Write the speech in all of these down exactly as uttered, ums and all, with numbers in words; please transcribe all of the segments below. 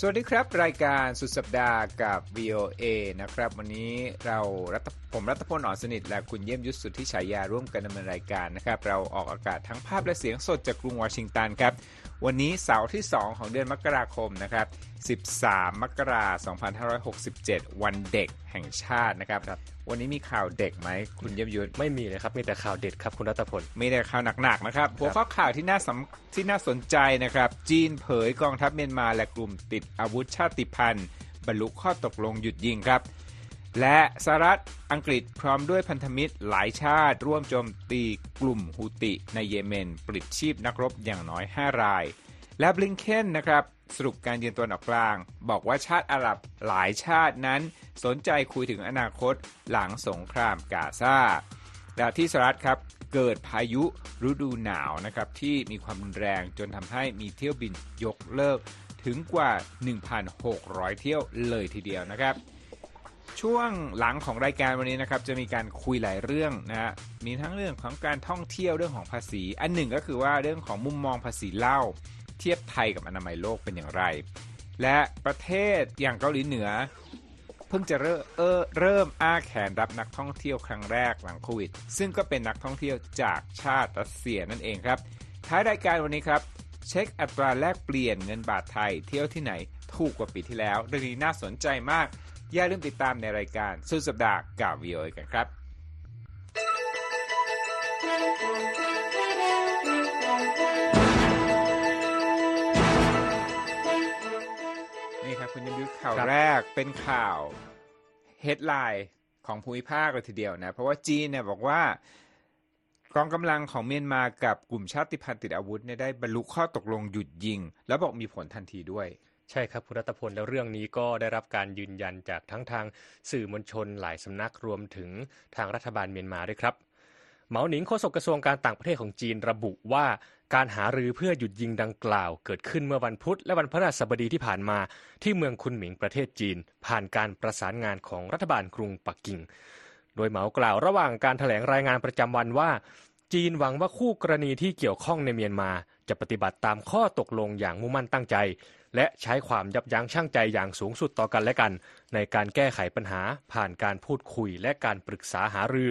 สวัสดีครับรายการสุดสัปดาห์กับ วี โอ เอ นะครับวันนี้เรารัฐผมรัฐพลอ่อนสนิทและคุณเยี่ยมยุทธสุทธิฉายาร่วมกันดำเนินรายการนะครับเราออกอากาศทั้งภาพและเสียงสดจากกรุงวอชิงตันครับวันนี้เสาร์ที่สองของเดือนมกราคมนะครับสิบสามมกราคมสองพันห้าร้อยหกสิบเจ็ดวันเด็กแห่งชาตินะครับวันนี้มีข่าวเด็กไหมคุณเยี่ยมยุทธไม่มีเลยครับมีแต่ข่าวเด็ดครับคุณรัฐพลมีแต่ข่าวหนักๆนะครับหัวข้อข่าวที่น่าที่น่าสนใจนะครับจีนเผยกองทัพเมียนมาและกลุ่มติดอาวุธชาติพันธุ์บรรลุข้อตกลงหยุดยิงครับและสหรัฐอังกฤษพร้อมด้วยพันธมิตรหลายชาติร่วมโจมตีกลุ่มฮูติในเยเมนปลิดชีพนักรบอย่างน้อยห้ารายและบลิงเคนนะครับสรุปการเยือนตะวันออกกลางบอกว่าชาติอาหรับหลายชาตินั้นสนใจคุยถึงอนาคตหลังสงครามกาซาและที่สหรัฐครับเกิดพายุฤดูหนาวนะครับที่มีความรุนแรงจนทำให้มีเที่ยวบินยกเลิกถึงกว่า หนึ่งพันหกร้อย เที่ยวเลยทีเดียวนะครับช่วงหลังของรายการวันนี้นะครับจะมีการคุยหลายเรื่องนะฮะมีทั้งเรื่องของการท่องเที่ยวเรื่องของภาษีอันหนึ่งก็คือว่าเรื่องของมุมมองภาษีเหล้าเทียบไทยกับอนามัยโลกเป็นอย่างไรและประเทศอย่างเกาหลีเหนือเพิ่งจะเริ่มเออเริ่มอ้าแขนรับนักท่องเที่ยวครั้งแรกหลังโควิดซึ่งก็เป็นนักท่องเที่ยวจากชาติรัสเซียนั่นเองครับท้ายรายการวันนี้ครับเช็คอัตราแลกเปลี่ยนเงินบาทไทยเที่ยวที่ไหนถูกกว่าปีที่แล้วเรื่องนี้น่าสนใจมากอย่าลืมติดตามในรายการสุดสัปดาห์กับ วี โอ เอ กันครับนี่ครับคุณยมยุทธข่าวแรกเป็นข่าว headline ของภูมิภาคเลยทีเดียวนะเพราะว่าจีนเนี่ยบอกว่ากองกำลังของเมียนมากับกลุ่มชาติพันธุ์ติดอาวุธเนี่ยได้บรรลุข้อตกลงหยุดยิงแล้วบอกมีผลทันทีด้วยใช่ครับคุณรัตพลแล้วเรื่องนี้ก็ได้รับการยืนยันจากทั้งทางสื่อมวลชนหลายสำนักรวมถึงทางรัฐบาลเมียนมาด้วยครับเหมาหนิงโฆษกกระทรวงการต่างประเทศของจีนระบุว่าการหารือเพื่อหยุดยิงดังกล่าวเกิดขึ้นเมื่อวันพุธและวันพฤหัสบดีที่ผ่านมาที่เมืองคุนหมิงประเทศจีนผ่านการประสานงานของรัฐบาลกรุงปักกิ่งโดยเหมากล่าวระหว่างการแถลงรายงานประจำวันว่าจีนหวังว่าคู่กรณีที่เกี่ยวข้องในเมียนมาจะปฏิบัติตามข้อตกลงอย่างมุ่งมั่นตั้งใจและใช้ความยับยั้งชั่งใจอย่างสูงสุดต่อกันและกันในการแก้ไขปัญหาผ่านการพูดคุยและการปรึกษาหารือ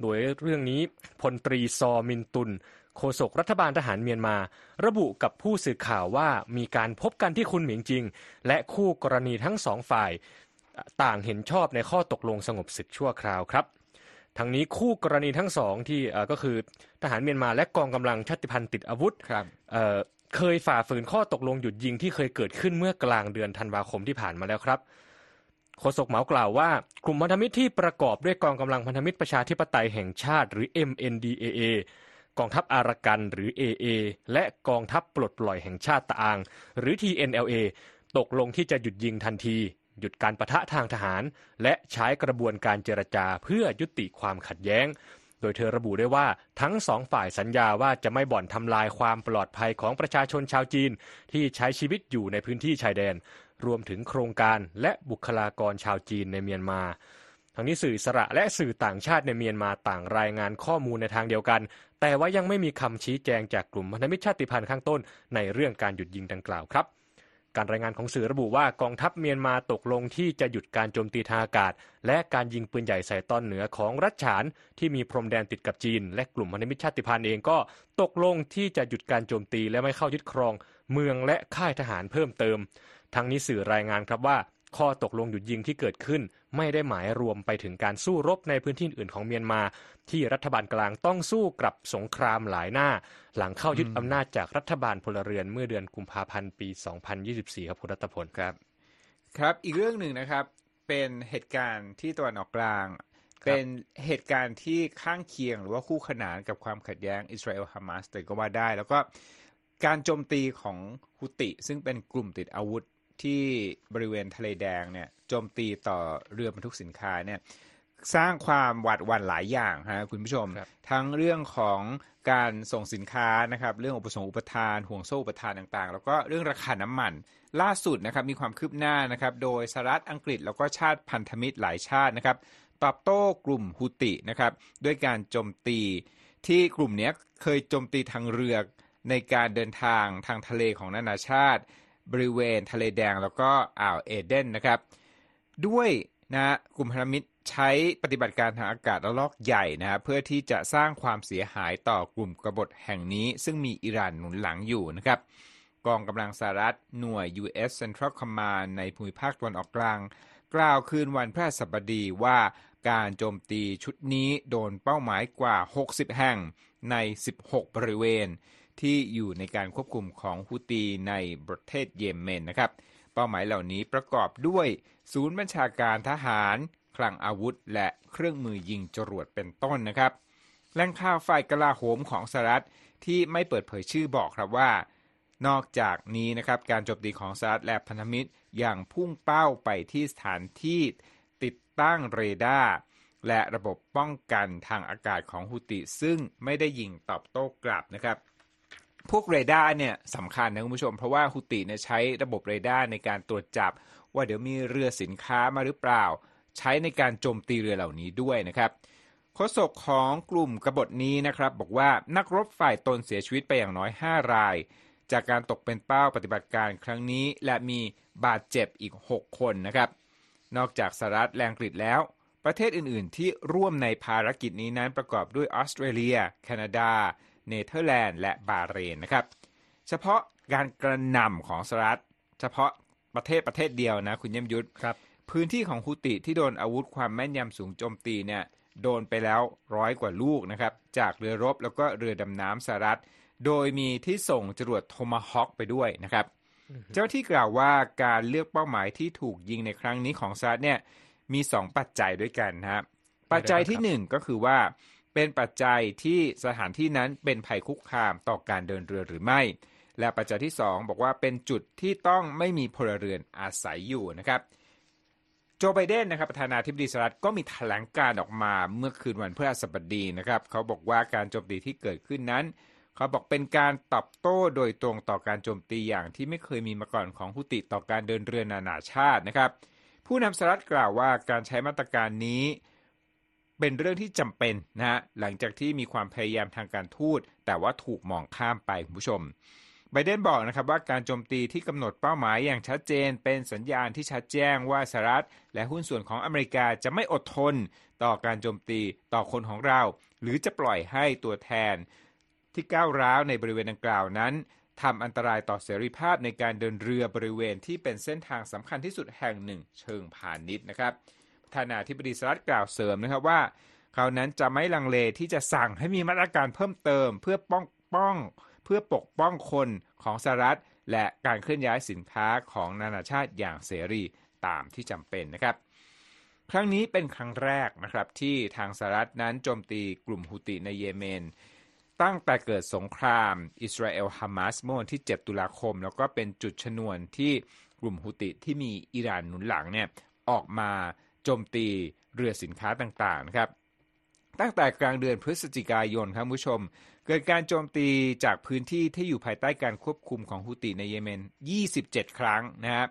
โดยเรื่องนี้พลตรีซอมินตุนโฆษกรัฐบาลทหารเมียนมาระบุกับผู้สื่อข่าวว่ามีการพบกันที่คุนหมิงจริงและคู่กรณีทั้งสองฝ่ายต่างเห็นชอบในข้อตกลงสงบศึกชั่วคราวครับทั้งนี้คู่กรณีทั้งสองที่ก็คือทหารเมียนมาและกองกำลังชาติพันธุ์ติดอาวุธเคยฝ่าฝืนข้อตกลงหยุดยิงที่เคยเกิดขึ้นเมื่อกลางเดือนธันวาคมที่ผ่านมาแล้วครับโฆษกเหมากล่าวว่ากลุ่มพันธมิตรที่ประกอบด้วยกองกำลังพันธมิตรประชาธิปไตยแห่งชาติหรือ เอ็ม เอ็น ดี เอ เอ กองทัพอารักันหรือ เอ เอ และกองทัพปลดปล่อยแห่งชาติตะอางหรือ ที เอ็น แอล เอ ตกลงที่จะหยุดยิงทันทีหยุดการปะทะทางทหารและใช้กระบวนการเจรจาเพื่อยุติความขัดแย้งโดยเธอระบุได้ว่าทั้งสองฝ่ายสัญญาว่าจะไม่บ่อนทำลายความปลอดภัยของประชาชนชาวจีนที่ใช้ชีวิตอยู่ในพื้นที่ชายแดนรวมถึงโครงการและบุคลากรชาวจีนในเมียนมาทั้งนี้สื่ออิสระและสื่อต่างชาติในเมียนมาต่างรายงานข้อมูลในทางเดียวกันแต่ว่ายังไม่มีคำชี้แจงจากกลุ่มพันธมิตรชาติพันธุ์ข้างต้นในเรื่องการหยุดยิงดังกล่าวครับการรายงานของสื่อระบุว่ากองทัพเมียนมาตกลงที่จะหยุดการโจมตีทางอากาศและการยิงปืนใหญ่ใส่ตอนเหนือของรัฐฉานที่มีพรมแดนติดกับจีนและกลุ่มพันธมิตรชาติพันธุ์เองก็ตกลงที่จะหยุดการโจมตีและไม่เข้ายึดครองเมืองและค่ายทหารเพิ่มเติมทั้งนี้สื่อรายงานครับว่าข้อตกลงหยุดยิงที่เกิดขึ้นไม่ได้หมายรวมไปถึงการสู้รบในพื้นที่อื่นของเมียนมาที่รัฐบาลกลางต้องสู้กับสงครามหลายหน้าหลังเข้ายึดอำนาจจากรัฐบาลพลเรือนเมื่อเดือนกุมภาพันธ์ปีสองพันยี่สิบสี่ครับคุณรัตพลครับครับอีกเรื่องหนึ่งนะครับเป็นเหตุการณ์ที่ตะวันออกกลางเป็นเหตุการณ์ที่ข้างเคียงหรือว่าคู่ขนานกับความขัดแย้งอิสราเอลฮามาสก็ว่าได้แล้วก็การโจมตีของฮูติซึ่งเป็นกลุ่มติดอาวุธที่บริเวณทะเลแดงเนี่ยโจมตีต่อเรือบรรทุกสินค้าเนี่ยสร้างความหวาดหวั่นหลายอย่างฮะคุณผู้ชมทั้งเรื่องของการส่งสินค้านะครับเรื่องอุปสงค์อุปทานห่วงโซ่อุปทานต่างๆแล้วก็เรื่องราคาน้ำมันล่าสุดนะครับมีความคืบหน้านะครับโดยสหรัฐอังกฤษแล้วก็ชาติพันธมิตรหลายชาตินะครับตอบโต้กลุ่มฮูตินะครับด้วยการโจมตีที่กลุ่มนี้เคยโจมตีทางเรือในการเดินทางทางทะเลของนานาชาติ บริเวณทะเลแดงแล้วก็อ่าวเอเดนนะครับด้วยนะกลุ่มพันธมิตรใช้ปฏิบัติการทางอากาศระลอกใหญ่นะเพื่อที่จะสร้างความเสียหายต่อกลุ่มกบฏแห่งนี้ซึ่งมีอิหร่านหนุนหลังอยู่นะครับกองกำลังสหรัฐหน่วย ยู เอส Central Command ในภูมิภาคตะวันออกกลางกล่าวคืนวันพฤหัสบดีว่าการโจมตีชุดนี้โดนเป้าหมายกว่าหกสิบแห่งในสิบหกบริเวณที่อยู่ในการควบคุมของฮูตีในประเทศเยเมนนะครับเป้าหมายเหล่านี้ประกอบด้วยศูนย์บัญชาการทหารคลังอาวุธและเครื่องมือยิงจรวดเป็นต้นนะครับแหล่งข่าวฝ่ายกลาโหมของสหรัฐที่ไม่เปิดเผยชื่อบอกครับว่านอกจากนี้นะครับการโจมตีของสหรัฐและพันธมิตรยังพุ่งเป้าไปที่สถานที่ติดตั้งเรดาร์และระบบป้องกันทางอากาศของฮูติซึ่งไม่ได้ยิงตอบโต้กลับนะครับพวกเรดาร์เนี่ยสำคัญนะคุณผู้ชมเพราะว่าฮูติเนี่ยใช้ระบบเรดาร์ในการตรวจจับว่าเดี๋ยวมีเรือสินค้ามาหรือเปล่าใช้ในการโจมตีเรือเหล่านี้ด้วยนะครับโฆษกของกลุ่มกบฏนี้นะครับบอกว่านักรบฝ่ายตนเสียชีวิตไปอย่างน้อยห้ารายจากการตกเป็นเป้าปฏิบัติการครั้งนี้และมีบาดเจ็บอีกหกคนนะครับนอกจากสหรัฐและอังกฤษแล้วประเทศอื่นๆที่ร่วมในภารกิจนี้นั้นประกอบด้วยออสเตรเลียแคนาดาเนเธอร์แลนด์และบาห์เรนนะครับเฉพาะการกระหน่ำของสหรัฐเฉพาะประเทศประเทศเดียวนะคุณเยี่ยมยุทธครับพื้นที่ของฮูติที่โดนอาวุธความแม่นยำสูงโจมตีเนี่ยโดนไปแล้วร้อยกว่าลูกนะครับจากเรือรบแล้วก็เรือดำน้ำสหรัฐโดยมีที่ส่งจรวดโทมาฮอคไปด้วยนะครับ mm-hmm. เจ้าที่กล่าวว่าการเลือกเป้าหมายที่ถูกยิงในครั้งนี้ของสหรัฐเนี่ยมีสองปัจจัยด้วยกันนะครับปัจจัยที่หนึ่งก็คือว่าเป็นปัจจัยที่สถานที่นั้นเป็นภัยคุกคามต่อการเดินเรือหรือไม่และปัจจัยที่สองบอกว่าเป็นจุดที่ต้องไม่มีพลเรือนอาศัยอยู่นะครับโจไบเดนนะครับประธานาธิบดีสหรัฐก็มีแถลงการออกมาเมื่อคืนวันพฤหัสบดีนะครับเขาบอกว่าการโจมตีที่เกิดขึ้นนั้นเขาบอกเป็นการตอบโต้โดยตรงต่อการโจมตีอย่างที่ไม่เคยมีมาก่อนของฮูติต่อการเดินเรือนานาชาตินะครับผู้นำสหรัฐกล่าวว่าการใช้มาตรการนี้เป็นเรื่องที่จำเป็นนะฮะหลังจากที่มีความพยายามทางการทูตแต่ว่าถูกมองข้ามไปคุณผู้ชมไบเดนบอกนะครับว่าการโจมตีที่กำหนดเป้าหมายอย่างชัดเจนเป็นสัญญาณที่ชัดแจ้งว่าสหรัฐและหุ้นส่วนของอเมริกาจะไม่อดทนต่อการโจมตีต่อคนของเราหรือจะปล่อยให้ตัวแทนที่ก้าวร้าวในบริเวณดังกล่าวนั้นทำอันตรายต่อเสรีภาพในการเดินเรือบริเวณที่เป็นเส้นทางสำคัญที่สุดแห่งหนึ่งเชิงพาณิชย์นะครับประธานาธิบดีสหรัฐกล่าวเสริมนะครับว่าเขานั้นจะไม่ลังเลที่จะสั่งให้มีมาตรการเพิ่มเติมเพื่อป้องป้องเพื่อปกป้องคนของสหรัฐและการเคลื่อนย้ายสินค้าของนานาชาติอย่างเสรีตามที่จำเป็นนะครับครั้งนี้เป็นครั้งแรกนะครับที่ทางสหรัฐนั้นโจมตีกลุ่มฮูติในเยเมนตั้งแต่เกิดสงครามอิสราเอลฮามาสเมื่อวันที่เจ็ดตุลาคมแล้วก็เป็นจุดชนวนที่กลุ่มฮูติที่มีอิหร่านหนุนหลังเนี่ยออกมาโจมตีเรือสินค้าต่างๆนะครับตั้งแต่กลางเดือนพฤศจิกายนครับผู้ชมเกิดการโจมตีจากพื้นที่ที่อยู่ภายใต้การควบคุมของฮูติในเยเมนยี่สิบเจ็ดครั้งนะครับ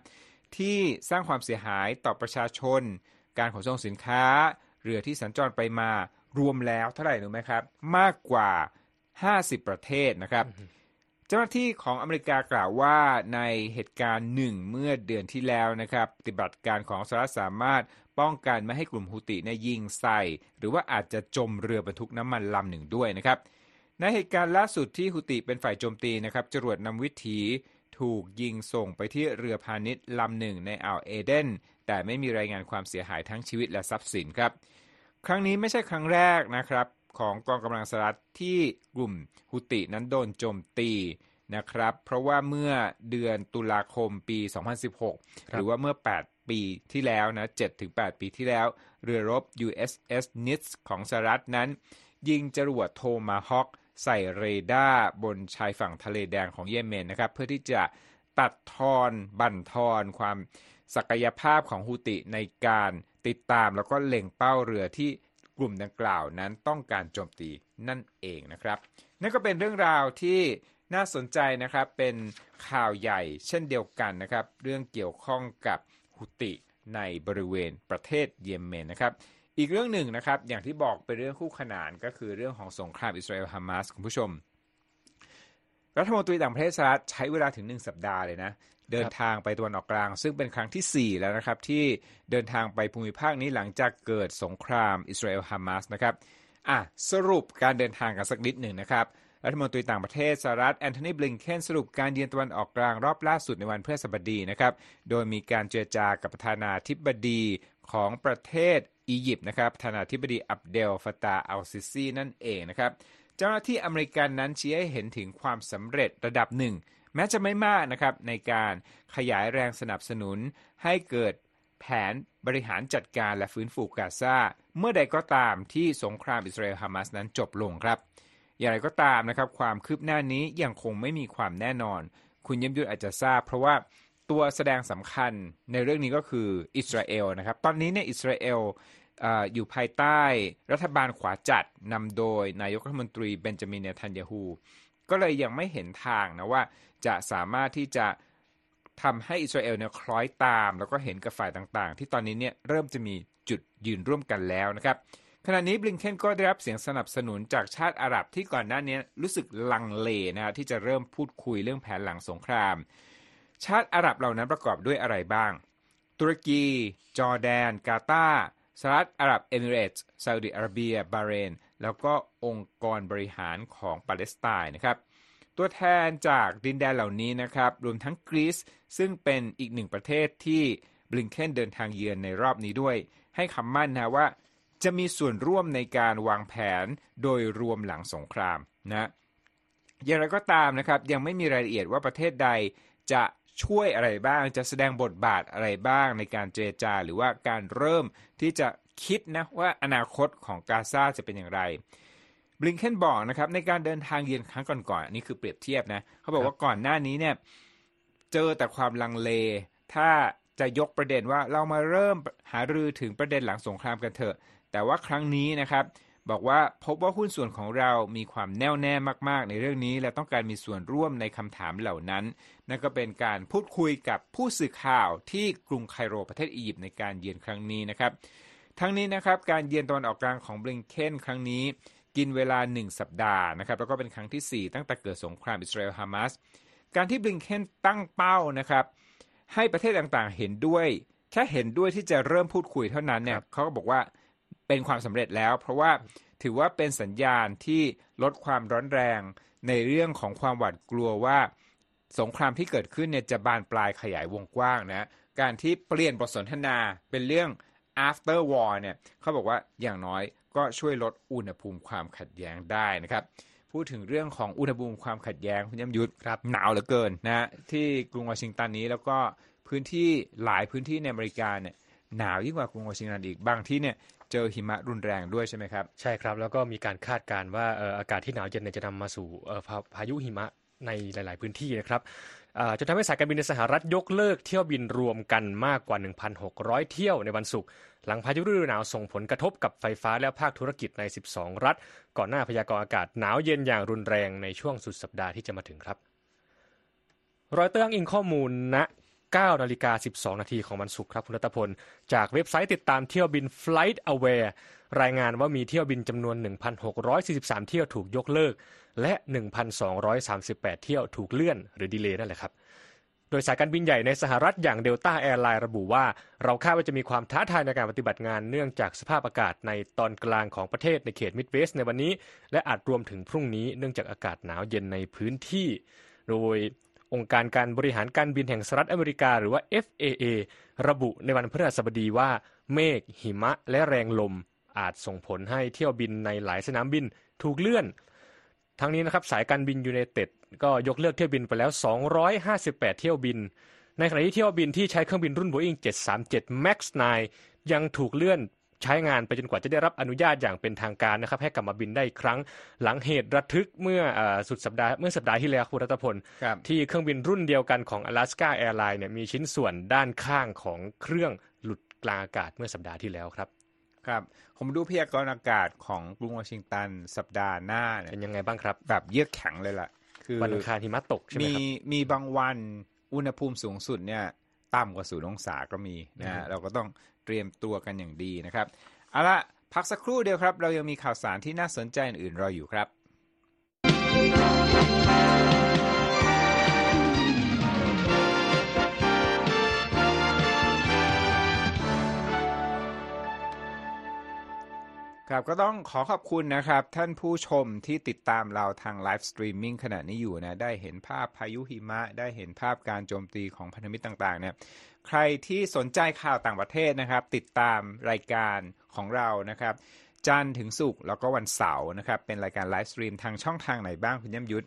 ที่สร้างความเสียหายต่อประชาชนการขนส่งสินค้าเรือที่สัญจรไปมารวมแล้วเท่าไหร่รู้ไหมครับมากกว่าห้าสิบประเทศนะครับ mm-hmm. เจ้าหน้าที่ของอเมริกากล่าวว่าในเหตุการณ์หนึ่งเมื่อเดือนที่แล้วนะครับปฏิบัติการของสหรัฐสามารถป้องกันไม่ให้กลุ่มฮูติเนี่ยยิงใส่หรือว่าอาจจะจมเรือบรรทุกน้ำมันลำหนึ่งด้วยนะครับในเหตุการณ์ล่าสุดที่ฮูติเป็นฝ่ายโจมตีนะครับจรวดนำวิถีถูกยิงส่งไปที่เรือพาณิชย์ลำหนึ่งในอ่าวเอเดนแต่ไม่มีรายงานความเสียหายทั้งชีวิตและทรัพย์สินครับครั้งนี้ไม่ใช่ครั้งแรกนะครับของกองกำลังสหรัฐที่กลุ่มฮูตินั้นโดนโจมตีนะครับเพราะว่าเมื่อเดือนตุลาคมปีสองพันสิบหกหรือว่าเมื่อแปดปีที่แล้วนะ เจ็ดถึงแปด ปีที่แล้วเรือรบ ยู เอส เอส Nitze ของสหรัฐนั้นยิงจรวดโทมาฮอคใส่เรดาร์บนชายฝั่งทะเลแดงของเยเมนนะครับเพื่อที่จะตัดทอนบั่นทอนความศักยภาพของฮูติในการติดตามแล้วก็เล็งเป้าเรือที่กลุ่มดังกล่าวนั้นต้องการโจมตีนั่นเองนะครับนั่นก็เป็นเรื่องราวที่น่าสนใจนะครับเป็นข่าวใหญ่เช่นเดียวกันนะครับเรื่องเกี่ยวข้องกับฮูติในบริเวณประเทศเยเมนนะครับอีกเรื่องหนึ่งนะครับอย่างที่บอกเป็นเรื่องคู่ขนานก็คือเรื่องของสงครามอิสราเอลฮามาสคุณผู้ชม รัฐมนตรีต่างประเทศสหรัฐใช้เวลาถึงหนึ่งสัปดาห์เลยนะเดินทางไปตะวันออกกลางซึ่งเป็นครั้งที่สี่แล้วนะครับที่เดินทางไปภูมิภาคนี้หลังจากเกิดสงครามอิสราเอลฮามาสนะครับอ่ะสรุปการเดินทางกันสักนิดหนึ่งนะครับรัฐมนตรีต่างประเทศสหรัฐแอนโทนี บลิงเคนสรุปการเยือนตะวันออกกลางรอบล่าสุดในวันพฤหัสบดีนะครับโดยมีการเจรจากับประธานาธิบดีของประเทศอียิปต์นะครับประธานาธิบดีอับเดลฟาตาห์อัลซิซีนั่นเองนะครับเจ้าหน้าที่อเมริกันนั้นชี้ให้เห็นถึงความสำเร็จระดับหนึ่งแม้จะไม่มากนะครับในการขยายแรงสนับสนุนให้เกิดแผนบริหารจัดการและฟื้นฟูกาซาเมื่อใดก็ตามที่สงครามอิสราเอลฮามาสนั้นจบลงครับอย่างไรก็ตามนะครับความคืบหน้านี้ยังคงไม่มีความแน่นอนคุณเยี่ยมยุทธอาจจะทราบเพราะว่าตัวแสดงสำคัญในเรื่องนี้ก็คืออิสราเอลนะครับตอนนี้เนี่ยอิสราเอลเอ่ออยู่ภายใต้รัฐบาลขวาจัดนำโดยนายกรัฐมนตรีเบนจามินเนทันยาฮูก็เลยยังไม่เห็นทางนะว่าจะสามารถที่จะทำให้อิสราเอลเนี่ยคล้อยตามแล้วก็เห็นกับฝ่ายต่างๆที่ตอนนี้เนี่ยเริ่มจะมีจุดยืนร่วมกันแล้วนะครับขณะนี้บลิงเคนก็ได้รับเสียงสนับสนุนจากชาติอาหรับที่ก่อนหน้านี้รู้สึกลังเลนะที่จะเริ่มพูดคุยเรื่องแผนหลังสงครามชาติอาหรับเหล่านั้นประกอบด้วยอะไรบ้างตุรกีจอร์แดนกาตาร์สหรัฐอาหรับเอมิเรตส์ซาอุดิอาระเบียบาห์เรนแล้วก็องค์กรบริหารของปาเลสไตน์นะครับตัวแทนจากดินแดนเหล่านี้นะครับรวมทั้งกรีซซึ่งเป็นอีกหนึ่งประเทศที่บลิงเคนเดินทางเยือนในรอบนี้ด้วยให้คำมั่นนะว่าจะมีส่วนร่วมในการวางแผนโดยรวมหลังสงครามนะอย่างไรก็ตามนะครับยังไม่มีรายละเอียดว่าประเทศใดจะช่วยอะไรบ้างจะแสดงบทบาทอะไรบ้างในการเจรจาหรือว่าการเริ่มที่จะคิดนะว่าอนาคตของกาซาจะเป็นอย่างไรบลิงเคนบอกนะครับในการเดินทางเยือนครั้งก่อนๆ น, นี่คือเปรียบเทียบนะเขาบอกว่าก่อนหน้านี้เนี่ยเจอแต่ความลังเลถ้าจะยกประเด็นว่าเรามาเริ่มหารือถึงประเด็นหลังสงครามกันเถอะแต่ว่าครั้งนี้นะครับบอกว่าพบว่าหุ้นส่วนของเรามีความแน่วแน่มากๆในเรื่องนี้และต้องการมีส่วนร่วมในคำถามเหล่านั้นนั่นก็เป็นการพูดคุยกับผู้สื่อข่าวที่กรุงไคโรประเทศอียิปต์ในการเยือนครั้งนี้นะครับทั้งนี้นะครับการเยือนตะวันออกกลางของบลิงเคนครั้งนี้กินเวลาหนึ่งสัปดาห์นะครับแล้วก็เป็นครั้งที่สี่ตั้งแต่เกิดสงครามอิสราเอลฮามาสการที่บลิงเคนตั้งเป้านะครับให้ประเทศต่างๆเห็นด้วยแค่เห็นด้วยที่จะเริ่มพูดคุยเท่านั้นเนี่ยเขาก็บอกว่าเป็นความสำเร็จแล้วเพราะว่าถือว่าเป็นสัญญาณที่ลดความร้อนแรงในเรื่องของความหวาดกลัวว่าสงครามที่เกิดขึ้นเนี่ยจะบานปลายขยายวงกว้างนะการที่เปลี่ยนบทสนทนาเป็นเรื่อง after war เนี่ยเขาบอกว่าอย่างน้อยก็ช่วยลดอุณหภูมิความขัดแย้งได้นะครับพูดถึงเรื่องของอุณหภูมิความขัดแย้งคุณยมยุทธครับหนาวเหลือเกินนะที่กรุงวอชิงตันนี้แล้วก็พื้นที่หลายพื้นที่ในอเมริกาเนี่ยหนาวยิ่งกว่ากรุงวอชิงตันอีกบางที่เนี่ยเจอหิมะรุนแรงด้วยใช่ไหมครับใช่ครับแล้วก็มีการคาดการณ์ว่าอากาศที่หนาวเย็นจะนำมาสู่พายุหิมะในหลายๆพื้นที่นะครับจนทำให้สายการบินในสหรัฐยกเลิกเที่ยวบินรวมกันมากกว่า หนึ่งพันหกร้อย เที่ยวในวันศุกร์หลังพายุฤดูหนาวส่งผลกระทบกับไฟฟ้าและภาคธุรกิจในสิบสองรัฐก่อนหน้าพยากรณ์อากาศหนาวเย็นอย่างรุนแรงในช่วงสุดสัปดาห์ที่จะมาถึงครับรอยเตอร์อ้างอิงข้อมูลณ เก้านาฬิกาสิบสองนาทีของวันศุกร์ครับคุณรัตพลจากเว็บไซต์ติดตามเที่ยวบิน FlightAware รายงานว่ามีเที่ยวบินจำนวน หนึ่งพันหกร้อยสี่สิบสาม เที่ยวถูกยกเลิกและ หนึ่งพันสองร้อยสามสิบแปด เที่ยวถูกเลื่อนหรือดีเลย์นั่นแหละครับโดยสายการบินใหญ่ในสหรัฐอย่าง Delta Airlines ระบุว่าเราคาดว่าจะมีความท้าทายในการปฏิบัติงานเนื่องจากสภาพอากาศในตอนกลางของประเทศในเขต Midwest ในวันนี้และอาจรวมถึงพรุ่งนี้เนื่องจากอากาศหนาวเย็นในพื้นที่โดยองค์การการบริหารการบินแห่งสหรัฐอเมริกาหรือว่า เอฟ เอ เอ ระบุในวันพฤหัสบดีว่าเมฆหิมะและแรงลมอาจส่งผลให้เที่ยวบินในหลายสนามบินถูกเลื่อนทั้งนี้นะครับสายการบินยูไนเต็ดก็ยกเลิกเที่ยวบินไปแล้วสองร้อยห้าสิบแปดเที่ยวบินในขณะที่เที่ยวบินที่ใช้เครื่องบินรุ่น Boeing เจ็ดสามเจ็ด แม็กซ์ ไนน์ ยังถูกเลื่อนใช้งานไปจนกว่าจะได้รับอนุญาตอย่างเป็นทางการนะครับให้กลับมาบินได้อีกครั้งหลังเหตุระทึกเมื่อสุดสัปดาห์เมื่อสัปดาห์ที่แล้วคุณรัตพลที่เครื่องบินรุ่นเดียวกันของ Alaska Airlines เนี่ยมีชิ้นส่วนด้านข้างของเครื่องหลุดกลางอากาศเมื่อสัปดาห์ที่แล้วครับครับผมดูพยากรณ์อากาศของกรุงวอชิงตันสัปดาห์หน้าเนี่ยเป็นยังไงบ้างครับแบบเยือกแข็งเลยล่ะคือวันอังคารหิมะตกใช่ไหมครับมีมีบางวันอุณหภูมิสูงสุดเนี่ยต่ำกว่าศูนย์องศาก็มีนะฮะเราก็ต้องเตรียมตัวกันอย่างดีนะครับเอาละพักสักครู่เดียวครับเรายังมีข่าวสารที่น่าสนใจอื่นๆรออยู่ครับ ครับก็ต้องขอขอบคุณนะครับท่านผู้ชมที่ติดตามเราทางไลฟ์สตรีมมิ่งขณะนี้อยู่นะได้เห็นภาพพายุหิมะได้เห็นภาพการโจมตีของพันธมิตรต่างๆเนี่ยใครที่สนใจข่าวต่างประเทศนะครับติดตามรายการของเรานะครับจันทร์ถึงศุกร์แล้วก็วันเสาร์นะครับเป็นรายการไลฟ์สตรีมทางช่องทางไหนบ้างคุณย่ำยุทธ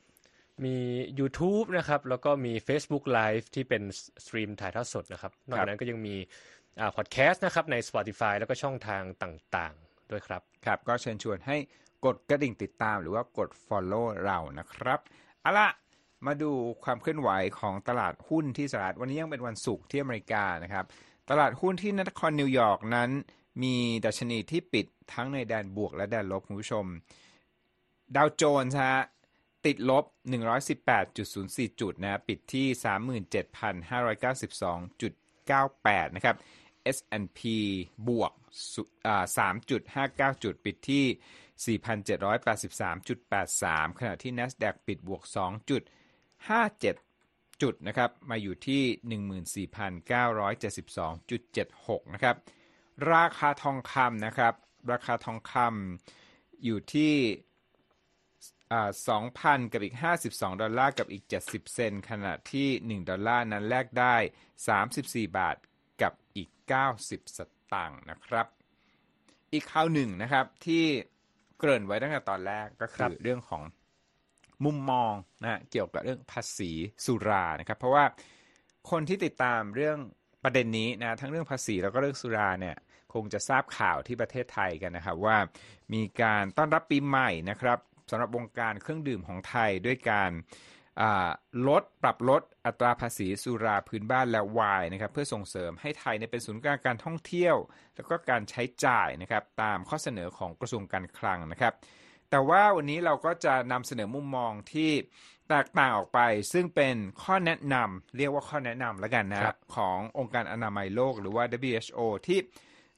มี YouTube นะครับแล้วก็มี Facebook Live ที่เป็นสตรีมถ่ายทอดสดนะครับนอกจากนั้นก็ยังมีอ่าพอดแคสต์นะครับใน Spotify แล้วก็ช่องทางต่างๆด้วยครับครับก็เชิญชวนให้กดกระดิ่งติดตามหรือว่ากด Follow เรานะครับเอาล่ะมาดูความเคลื่อนไหวของตลาดหุ้นที่สหรัฐวันนี้ยังเป็นวันศุกร์ที่อเมริกานะครับตลาดหุ้นที่นครนิวยอร์กนั้นมีดัชนีที่ปิดทั้งในแดนบวกและแดนลบคุณผู้ชมดาวโจนส์ฮะติดลบ หนึ่งร้อยสิบแปดจุดศูนย์สี่ จุดนะปิดที่ สามหมื่นเจ็ดพันห้าร้อยเก้าสิบสองจุดเก้าแปด นะครับ เอส แอนด์ พี บวก สามจุดห้าเก้า จุดปิดที่ สี่พันเจ็ดร้อยแปดสิบสามจุดแปดสาม ขณะที่ Nasdaq ปิดบวก สองจุดห้าเจ็ด จุดนะครับมาอยู่ที่ หนึ่งหมื่นสี่พันเก้าร้อยเจ็ดสิบสองจุดเจ็ดหก นะครับราคาทองคำนะครับราคาทองคำอยู่ที่สองพัน กับอีกห้าสิบสองดอลลาร์กับอีกเจ็ดสิบเซนขณะที่หนึ่งดอลลาร์นั้นแลกได้สามสิบสี่บาทกับอีกเก้าสิบสตางค์นะครับอีกข่าวหนึ่งนะครับที่เกริ่นไว้ตั้งแต่ตอนแรกก็คือเรื่องของมุมมองนะเกี่ยวกับเรื่องภาษีสุรานะครับเพราะว่าคนที่ติดตามเรื่องประเด็นนี้นะทั้งเรื่องภาษีแล้วก็เรื่องสุราเนี่ยคงจะทราบข่าวที่ประเทศไทยกันนะครับว่ามีการต้อนรับปีใหม่นะครับสำหรับวงการเครื่องดื่มของไทยด้วยการลดปรับลดอัตราภาษีสุราพื้นบ้านและไวน์นะครับเพื่อส่งเสริมให้ไทยเป็นศูนย์กลางการท่องเที่ยวแล้วก็การใช้จ่ายนะครับตามข้อเสนอของกระทรวงการคลังนะครับแต่ว่าวันนี้เราก็จะนำเสนอมุมมองที่แตกต่างออกไปซึ่งเป็นข้อแนะนำเรียกว่าข้อแนะนำแล้วกันนะครับขององค์การอนามัยโลกหรือว่า ดับเบิลยู เอช โอ ที่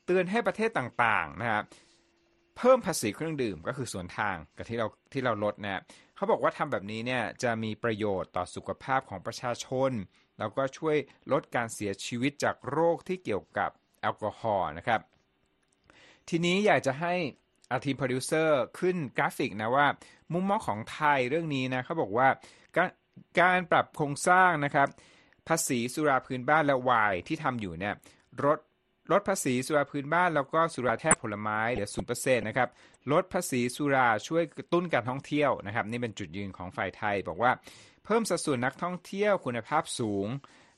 เตือนให้ประเทศต่างๆนะครับเพิ่มภาษีเครื่องดื่มก็คือส่วนทางกับที่เราที่เราลดนะเขาบอกว่าทำแบบนี้เนี่ยจะมีประโยชน์ต่อสุขภาพของประชาชนแล้วก็ช่วยลดการเสียชีวิตจากโรคที่เกี่ยวกับแอลกอฮอล์นะครับทีนี้อยากจะให้อาทีมโปรดิวเซอร์ขึ้นกราฟิกนะว่ามุมมองของไทยเรื่องนี้นะเขาบอกว่าการการปรับโครงสร้างนะครับภาษีสุราพื้นบ้านและไวน์ที่ทำอยู่เนี่ยลดลดภาษีสุราพื้นบ้านแล้วก็สุราแท้ผลไม้เหลือ ศูนย์เปอร์เซ็นต์ นะครับลดภาษีสุราช่วยกระตุ้นการท่องเที่ยวนะครับนี่เป็นจุดยืนของฝ่ายไทยบอกว่าเพิ่มสัดส่วนนักท่องเที่ยวคุณภาพสูง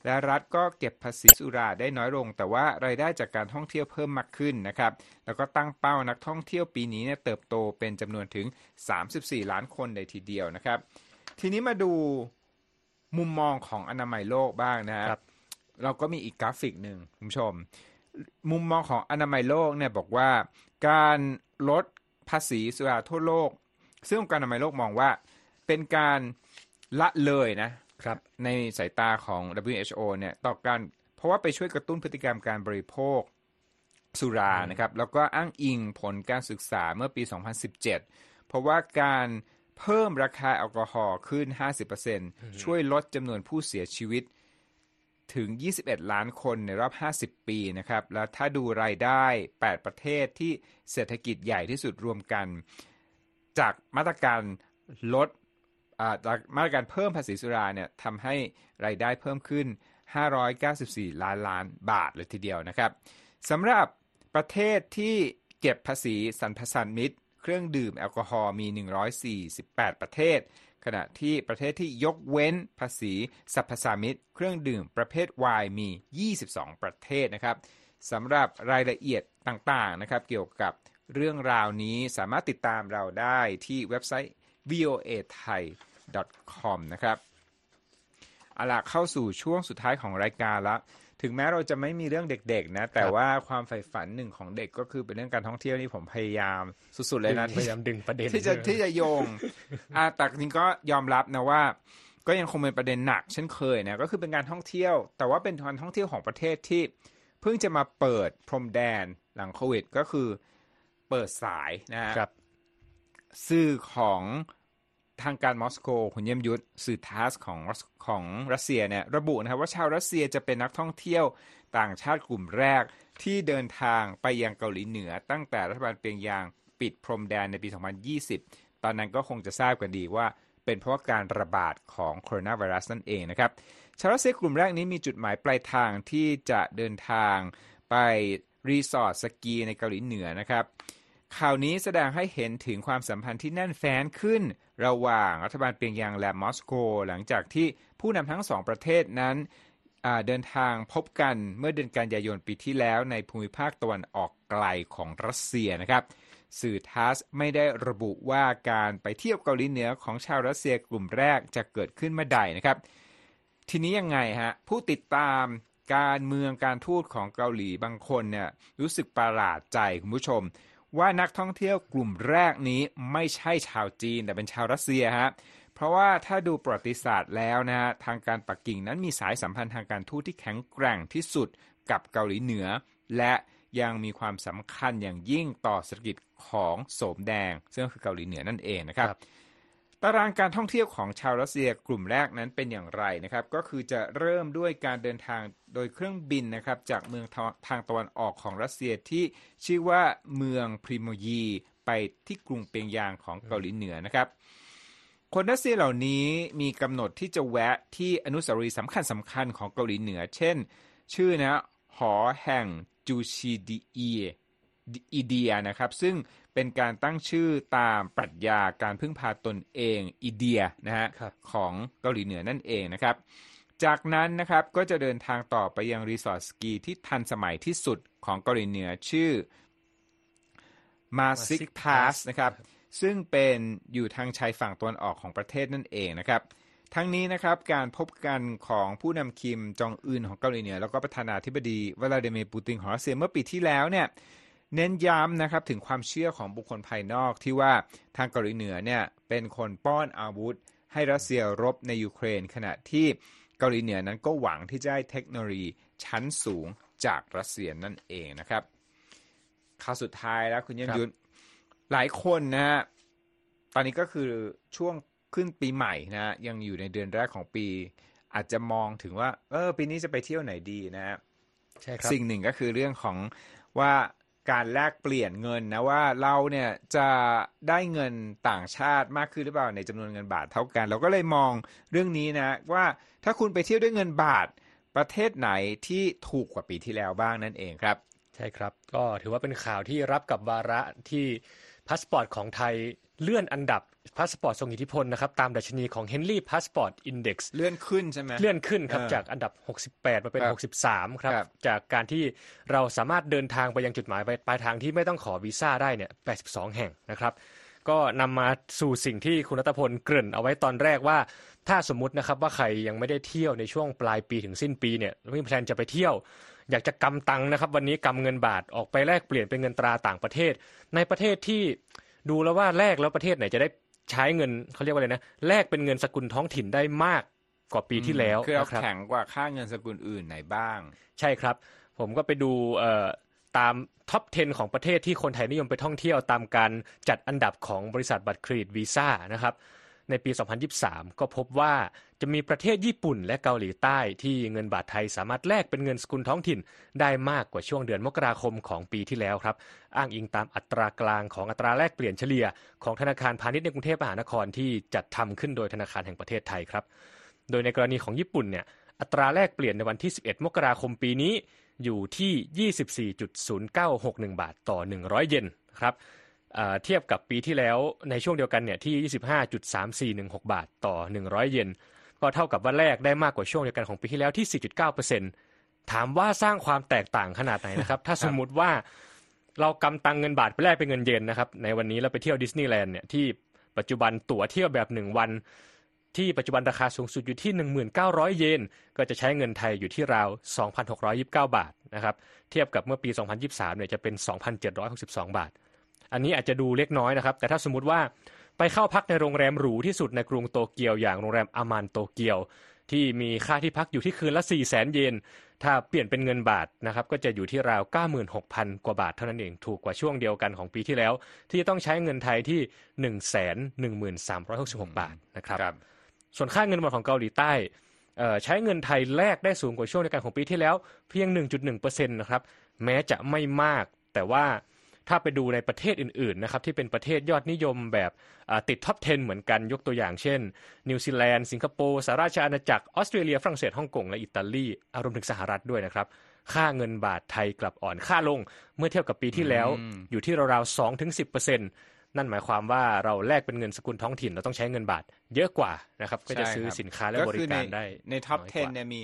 และรัฐก็เก็บภาษีสุราได้น้อยลงแต่ว่ารายได้จากการท่องเที่ยวเพิ่มมากขึ้นนะครับแล้วก็ตั้งเป้านักท่องเที่ยวปีนี้เนี่ยเติบโตเป็นจำนวนถึงสามสิบสี่ล้านคนเลยทีเดียวนะครับทีนี้มาดูมุมมองของอนามัยโลกบ้างนะครับเราก็มีอีกกราฟิกนึงคุณผู้ชมมุมมองของอนามัยโลกเนี่ยบอกว่าการลดภาษีสุราทั่วโลกซึ่งองค์การอนามัยโลกมองว่าเป็นการละเลยนะครับในสายตาของ ดับเบิลยู เอช โอ เนี่ยต่อการเพราะว่าไปช่วยกระตุ้นพฤติกรรมการบริโภคสุรานะครับแล้วก็อ้างอิงผลการศึกษาเมื่อปีสองพันสิบเจ็ดเพราะว่าการเพิ่มราคาแอลกอฮอล์ขึ้น ห้าสิบเปอร์เซ็นต์ ช่วยลดจำนวนผู้เสียชีวิตถึงยี่สิบเอ็ดล้านคนในรอบห้าสิบปีนะครับแล้วถ้าดูรายได้แปดประเทศที่เศรษฐกิจใหญ่ที่สุดรวมกันจากมาตรการลดอ่าจากมาตรการเพิ่มภาษีสุราเนี่ยทำให้รายได้เพิ่มขึ้นห้าร้อยเก้าสิบสี่ล้านล้านบาทเลยทีเดียวนะครับสำหรับประเทศที่เก็บภาษีสรรพสามิตเครื่องดื่มแอลกอฮอล์มีหนึ่งร้อยสี่สิบแปดประเทศขณะที่ประเทศที่ยกเว้นภาษีสรรพสามิตเครื่องดื่มประเภทไวน์มียี่สิบสองประเทศนะครับสำหรับรายละเอียดต่างๆนะครับเกี่ยวกับเรื่องราวนี้สามารถติดตามเราได้ที่เว็บไซต์ วี โอ เอ ไทย ดอท คอม นะครับเอาล่ะเข้าสู่ช่วงสุดท้ายของรายการแล้วถึงแม้เราจะไม่มีเรื่องเด็กๆนะแต่ว่าความใฝ่ฝันหนึ่งของเด็กก็คือเป็นเรื่องการท่องเที่ยวนี่ผมพยายามสุดๆเลยนะพยายามดึงประเด็นที่จะที่จะโยงอ่ะแต่จริงก็ยอมรับนะว่าก็ยังคงเป็นประเด็นหนักเช่นเคยนะก็คือเป็นการท่องเที่ยวแต่ว่าเป็นการท่องเที่ยวของประเทศที่เพิ่งจะมาเปิดพรมแดนหลังโควิดก็คือเปิดสายนะครับสื่อของทางการมอสโกคุณเยี่ยมยุทธสื่อทัสของของรัสเซียเนี่ยระบุนะครับว่าชาวรัสเซียจะเป็นนักท่องเที่ยวต่างชาติกลุ่มแรกที่เดินทางไปยังเกาหลีเหนือตั้งแต่รัฐบาลเปียงยาง ปิดพรมแดนในปีสองพันยี่สิบตอนนั้นก็คงจะทราบกันดีว่าเป็นเพราะการระบาดของโคโรนาไวรัสนั่นเองนะครับชาวรัสเซียกลุ่มแรกนี้มีจุดหมายปลายทางที่จะเดินทางไปรีสอร์ทสกีในเกาหลีเหนือนะครับข่าวนี้แสดงให้เห็นถึงความสัมพันธ์ที่แน่นแฟ้นขึ้นระหว่างรัฐบาลเปียงยางและมอสโกหลังจากที่ผู้นำทั้งสองประเทศนั้นเดินทางพบกันเมื่อเดือนกันยายนปีที่แล้วในภูมิภาคตะวันออกไกลของรัสเซียนะครับสื่อทัสไม่ได้ระบุว่าการไปเที่ยวเกาหลีเหนือของชาวรัสเซียกลุ่มแรกจะเกิดขึ้นเมื่อใดนะครับทีนี้ยังไงฮะผู้ติดตามการเมืองการทูตของเกาหลีบางคนเนี่ยรู้สึกประหลาดใจคุณผู้ชมว่านักท่องเที่ยวกลุ่มแรกนี้ไม่ใช่ชาวจีนแต่เป็นชาวรัสเซียฮะเพราะว่าถ้าดูประวัติศาสตร์แล้วนะฮะทางการปักกิ่งนั้นมีสายสัมพันธ์ทางการทูตที่แข็งแกร่งที่สุดกับเกาหลีเหนือและยังมีความสำคัญอย่างยิ่งต่อเศรษฐกิจของโสมแดงซึ่งคือเกาหลีเหนือนั่นเองนะครับตารางการท่องเที่ยวของชาวรัสเซียกลุ่มแรกนั้นเป็นอย่างไรนะครับก็คือจะเริ่มด้วยการเดินทางโดยเครื่องบินนะครับจากเมืองทางตะวันออกของรัสเซียที่ชื่อว่าเมืองพริโมยีไปที่กรุงเปียงยางของเกาหลีเหนือนะครับคนรัสเซียเหล่านี้มีกำหนดที่จะแวะที่อนุสาวรีย์สำคัญสำคัญของเกาหลีเหนือเช่นชื่อนะหอแห่งจูชีดีอีอีเดียนะครับซึ่งเป็นการตั้งชื่อตามปรัชญาการพึ่งพาตนเองอีเดียนะฮะของเกาหลีเหนือนั่นเองนะครับจากนั้นนะครับก็จะเดินทางต่อไปยังรีสอร์ทสกีที่ทันสมัยที่สุดของเกาหลีเหนือชื่อมาซิกพาสนะครับซึ่งเป็นอยู่ทางชายฝั่งตะวันออกของประเทศนั่นเองนะครับทั้งนี้นะครับการพบกันของผู้นำคิมจองอึนของเกาหลีเหนือแล้วก็ประธานาธิบดีวลาดิเมียร์ปูตินของรัสเซียเมื่อปีที่แล้วเนี่ยเน้นย้ำนะครับถึงความเชื่อของบุคคลภายนอกที่ว่าทางเกาหลีเหนือเนี่ยเป็นคนป้อนอาวุธให้รัสเซียรบในยูเครนขณะที่เกาหลีเหนือนั้นก็หวังที่จะได้เทคโนโลยีชั้นสูงจากรัสเซียนั่นเองนะครับข่าวสุดท้ายแล้วคุณเยี่ยมยุทธหลายคนนะฮะตอนนี้ก็คือช่วงขึ้นปีใหม่นะยังอยู่ในเดือนแรกของปีอาจจะมองถึงว่าเออปีนี้จะไปเที่ยวไหนดีนะฮะใช่ครับสิ่งหนึ่งก็คือเรื่องของว่าการแลกเปลี่ยนเงินนะว่าเราเนี่ยจะได้เงินต่างชาติมากขึ้นหรือเปล่าในจำนวนเงินบาทเท่ากันเราก็เลยมองเรื่องนี้นะว่าถ้าคุณไปเที่ยวด้วยเงินบาทประเทศไหนที่ถูกกว่าปีที่แล้วบ้างนั่นเองครับใช่ครับก็ถือว่าเป็นข่าวที่รับกับวาระที่พาสปอร์ตของไทยเลื่อนอันดับพาสปอร์ตทรงอิทธิพลนะครับตามดัชนีของ Henley Passport Index เลื่อนขึ้นใช่ไหมเลื่อนขึ้นครับจากอันดับหกสิบแปดมาเป็นหกสิบสามครับจากการที่เราสามารถเดินทางไปยังจุดหมายปลายทางที่ไม่ต้องขอวีซ่าได้เนี่ยแปดสิบสองแห่งนะครับก็นำมาสู่สิ่งที่คุณรัตพลเกริ่นเอาไว้ตอนแรกว่าถ้าสมมุตินะครับว่าใครยังไม่ได้เที่ยวในช่วงปลายปีถึงสิ้นปีเนี่ยมีแพลนจะไปเที่ยวอยากจะกำตังนะครับวันนี้กำเงินบาทออกไปแลกเปลี่ยนเป็นเงินตราต่างประเทศในประเทศที่ดูแล้วว่าแลกแล้วประเทศไหนจะได้ใช้เงินเขาเรียกว่าอะไรนะแลกเป็นเงินสกุลท้องถิ่นได้มากกว่าปีที่แล้วคือเราแข็งกว่าค่าเงินสกุลอื่นไหนบ้างใช่ครับผมก็ไปดูตามท็อปสิบของประเทศที่คนไทยนิยมไปท่องเที่ยวตามการจัดอันดับของบริษัทบัตรเครดิตวีซ่านะครับในปีสองพันยี่สิบสามก็พบว่าจะมีประเทศญี่ปุ่นและเกาหลีใต้ที่เงินบาทไทยสามารถแลกเป็นเงินสกุลท้องถิ่นได้มากกว่าช่วงเดือนมกราคมของปีที่แล้วครับอ้างอิงตามอัตรากลางของอัตราแลกเปลี่ยนเฉลี่ยของธนาคารพาณิชย์ในกรุงเทพมหานครที่จัดทำขึ้นโดยธนาคารแห่งประเทศไทยครับโดยในกรณีของญี่ปุ่นเนี่ยอัตราแลกเปลี่ยนในวันที่สิบเอ็ดมกราคมปีนี้อยู่ที่ ยี่สิบสี่จุดศูนย์เก้าหกหนึ่ง บาทต่อหนึ่งร้อยเยนครับเทียบกับปีที่แล้วในช่วงเดียวกันเนี่ยที่ ยี่สิบห้าจุดสามสี่หนึ่งหก บาทต่อหนึ่งร้อยเยนก็เท่ากับว่าแลกได้มากกว่าช่วงเดียวกันของปีที่แล้วที่ สี่จุดเก้าเปอร์เซ็นต์ ถามว่าสร้างความแตกต่างขนาดไหนนะครับ ถ้าสมมุติว่าเรากำตังเงินบาทไปแลกเป็นเงินเยนนะครับในวันนี้เราไปเที่ยวดิสนีย์แลนด์เนี่ยที่ปัจจุบันตั๋วเที่ยวแบบหนึ่งวันที่ปัจจุบันราคาสูงสุดอยู่ที่ หนึ่งหมื่นเก้าพัน เยนก็จะใช้เงินไทยอยู่ที่ราว สองพันหกร้อยยี่สิบเก้า บาทนะครับเทียบกับเมื่อปีสองพันยี่สิบสามเนี่ยจะเป็น สองพันเจ็ดร้อยหกสิบสอง บาทอันนี้อาจจะดูเล็กน้อยนะครับแต่ถ้าสมมุติว่าไปเข้าพักในโรงแรมหรูที่สุดในกรุงโตเกียวอย่างโรงแรมอามานโตเกียวที่มีค่าที่พักอยู่ที่คืนละ สี่แสน เยนถ้าเปลี่ยนเป็นเงินบาทนะครับก็จะอยู่ที่ราว เก้าหมื่นหกพัน กว่าบาทเท่านั้นเองถูกกว่าช่วงเดียวกันของปีที่แล้วที่ต้องใช้เงินไทยที่ หนึ่งแสนหนึ่งหมื่นสามพันสามร้อยหกสิบหก บาทนะครับส่วนค่าเงินบาทของเกาหลีใต้ใช้เงินไทยแลกได้สูงกว่าช่วงเดียวกันของปีที่แล้วเพียง หนึ่งจุดหนึ่งเปอร์เซ็นต์ นะครับแม้จะไม่มากแต่ว่า ถ้าไปดูในประเทศอื่นๆนะครับที่เป็นประเทศยอดนิยมแบบติดท็อปสิบเหมือนกันยกตัวอย่างเช่นนิวซีแลนด์สิงคโปร์สหราชอาณาจักรออสเตรเลียฝรั่งเศสฮ่องกงและอิตาลีรวมถึงสหรัฐด้วยนะครับค่าเงินบาทไทยกลับอ่อนค่าลงเมื่อเทียบกับปีที่แล้วอยู่ที่ราวๆ สองถึงสิบเปอร์เซ็นต์ นั่นหมายความว่าเราแลกเป็นเงินสกุลท้องถิ่นเราต้องใช้เงินบาทเยอะกว่านะครับก็จะซื้อสินค้าและบริการได้ในท็อปสิบเนี่ยมี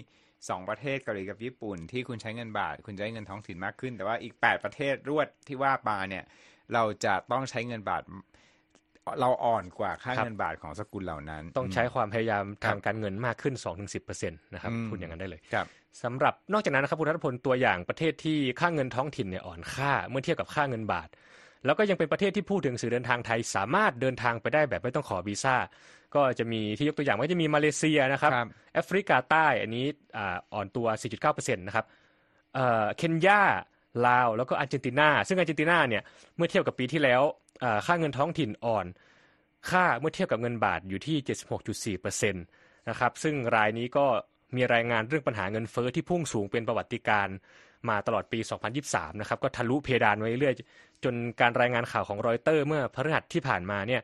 สองประเทศเกาหลีกับญี่ปุ่นที่คุณใช้เงินบาทคุณใช้เงินท้องถิ่นมากขึ้นแต่ว่าอีกแปดประเทศรวดที่ว่ามาเนี่ยเราจะต้องใช้เงินบาทเราอ่อนกว่าค่าเงินบาทของสกุลเหล่านั้นต้องใช้ความพยายามทางการเงินมากขึ้น สองถึงสิบเปอร์เซ็นต์ นะครับพูดอย่างนั้นได้เลยสำหรับนอกจากนั้นนะครับคุณณัฐพลตัวอย่างประเทศที่ค่าเงินท้องถิ่นเนี่ยอ่อนค่าเมื่อเทียบกับค่าเงินบาทแล้วก็ยังเป็นประเทศที่พูดถึงสื่อเดินทางไทยสามารถเดินทางไปได้แบบไม่ต้องขอวีซ่าก็จะมีที่ยกตัวอย่างก็จะมีมาเลเซียนะครับแอฟริกาใต้อันนี้อ่อนตัว สี่จุดเก้าเปอร์เซ็นต์ นะครับเอ่อเคนยาลาวแล้วก็อาร์เจนตินาซึ่งอาร์เจนตินาเนี่ยเมื่อเทียบกับปีที่แล้วค่าเงินท้องถิ่นอ่อนค่าเมื่อเทียบกับเงินบาทอยู่ที่ เจ็ดสิบหกจุดสี่เปอร์เซ็นต์ นะครับซึ่งรายนี้ก็มีรายงานเรื่องปัญหาเงินเฟ้อที่พุ่งสูงเป็นประวัติการณ์มาตลอดปีสองพันยี่สิบสามนะครับก็ทะลุเพดานไว้เรื่อยจนการรายงานข่าวของรอยเตอร์เมื่อพฤหัสที่ผ่านมาเนี่ย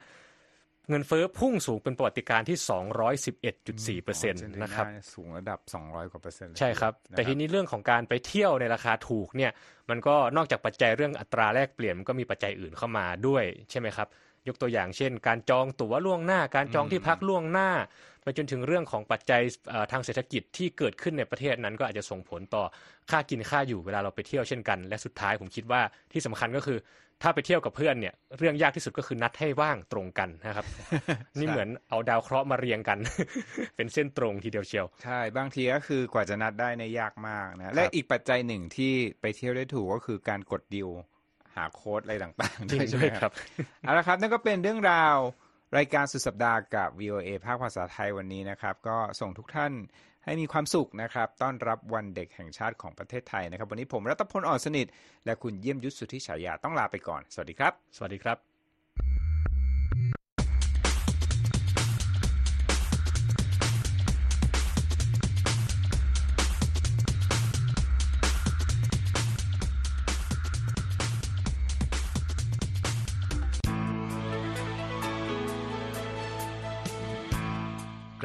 เงินเฟ้อพุ่งสูงเป็นประวัติการณ์ที่ สองร้อยสิบเอ็ดจุดสี่เปอร์เซ็นต์ นะครับสูงระดับสองร้อยกว่าเปอร์เซ็นต์ใช่ครับแต่ทีนี้เรื่องของการไปเที่ยวในราคาถูกเนี่ยมันก็นอกจากปัจจัยเรื่องอัตราแลกเปลี่ยนก็มีปัจจัยอื่นเข้ามาด้วยใช่ไหมครับยกตัวอย่างเช่นการจองตั๋วล่วงหน้าการจองที่พักล่วงหน้าไปจนถึงเรื่องของปัจจัยทางเศรษฐกิจที่เกิดขึ้นในประเทศนั้นก็อาจจะส่งผลต่อค่ากินค่าอยู่เวลาเราไปเที่ยวเช่นกันและสุดท้ายผมคิดว่าที่สำคัญก็คือถ้าไปเที่ยวกับเพื่อนเนี่ยเรื่องยากที่สุดก็คือนัดให้ว่างตรงกันนะครับ นี่เหมือนเอาดาวเคราะห์มาเรียงกัน เป็นเส้นตรงทีเดียวเชียวใช่บางทีก็คือกว่าจะนัดได้เนี่ยยากมากนะและอีกปัจจัยหนึ่งที่ไปเที่ยวได้ถูกก็คือการกดดีลหาโค้ดอะไรต่างๆด้วยใช่ไหมครับเอาละครับนั่นก็เป็นเรื่องราวรายการสุดสัปดาห์กับ วี โอ เอ ภาคภาษาไทยวันนี้นะครับก็ส่งทุกท่านให้มีความสุขนะครับต้อนรับวันเด็กแห่งชาติของประเทศไทยนะครับวันนี้ผมรัตพลอ่อนสนิทและคุณเยี่ยมยุทธสุทธิฉายาต้องลาไปก่อนสวัสดีครับสวัสดีครับ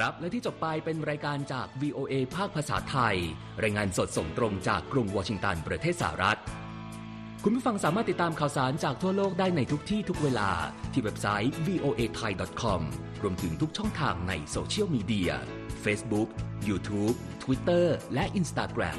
ครับและที่จบไปเป็นรายการจาก วี โอ เอ ภาคภาษาไทยรายงานสดส่งตรงจากกรุงวอชิงตันประเทศสหรัฐคุณผู้ฟังสามารถติดตามข่าวสารจากทั่วโลกได้ในทุกที่ทุกเวลาที่เว็บไซต์ วี โอ เอ ไทย ดอท คอม รวมถึงทุกช่องทางในโซเชียลมีเดีย Facebook, YouTube, Twitter และ Instagram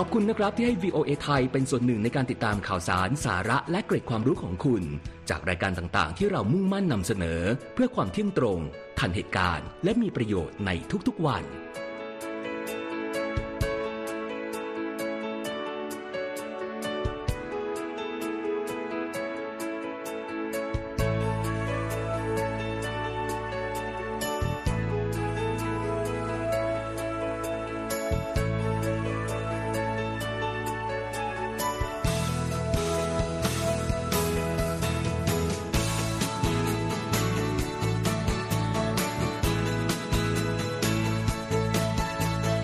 ขอบคุณนะครับที่ให้ วี โอ เอ ไทยเป็นส่วนหนึ่งในการติดตามข่าวสารสาระและเกร็ดความรู้ของคุณจากรายการต่างๆที่เรามุ่งมั่นนำเสนอเพื่อความเที่ยงตรงทันเหตุการณ์และมีประโยชน์ในทุกๆวัน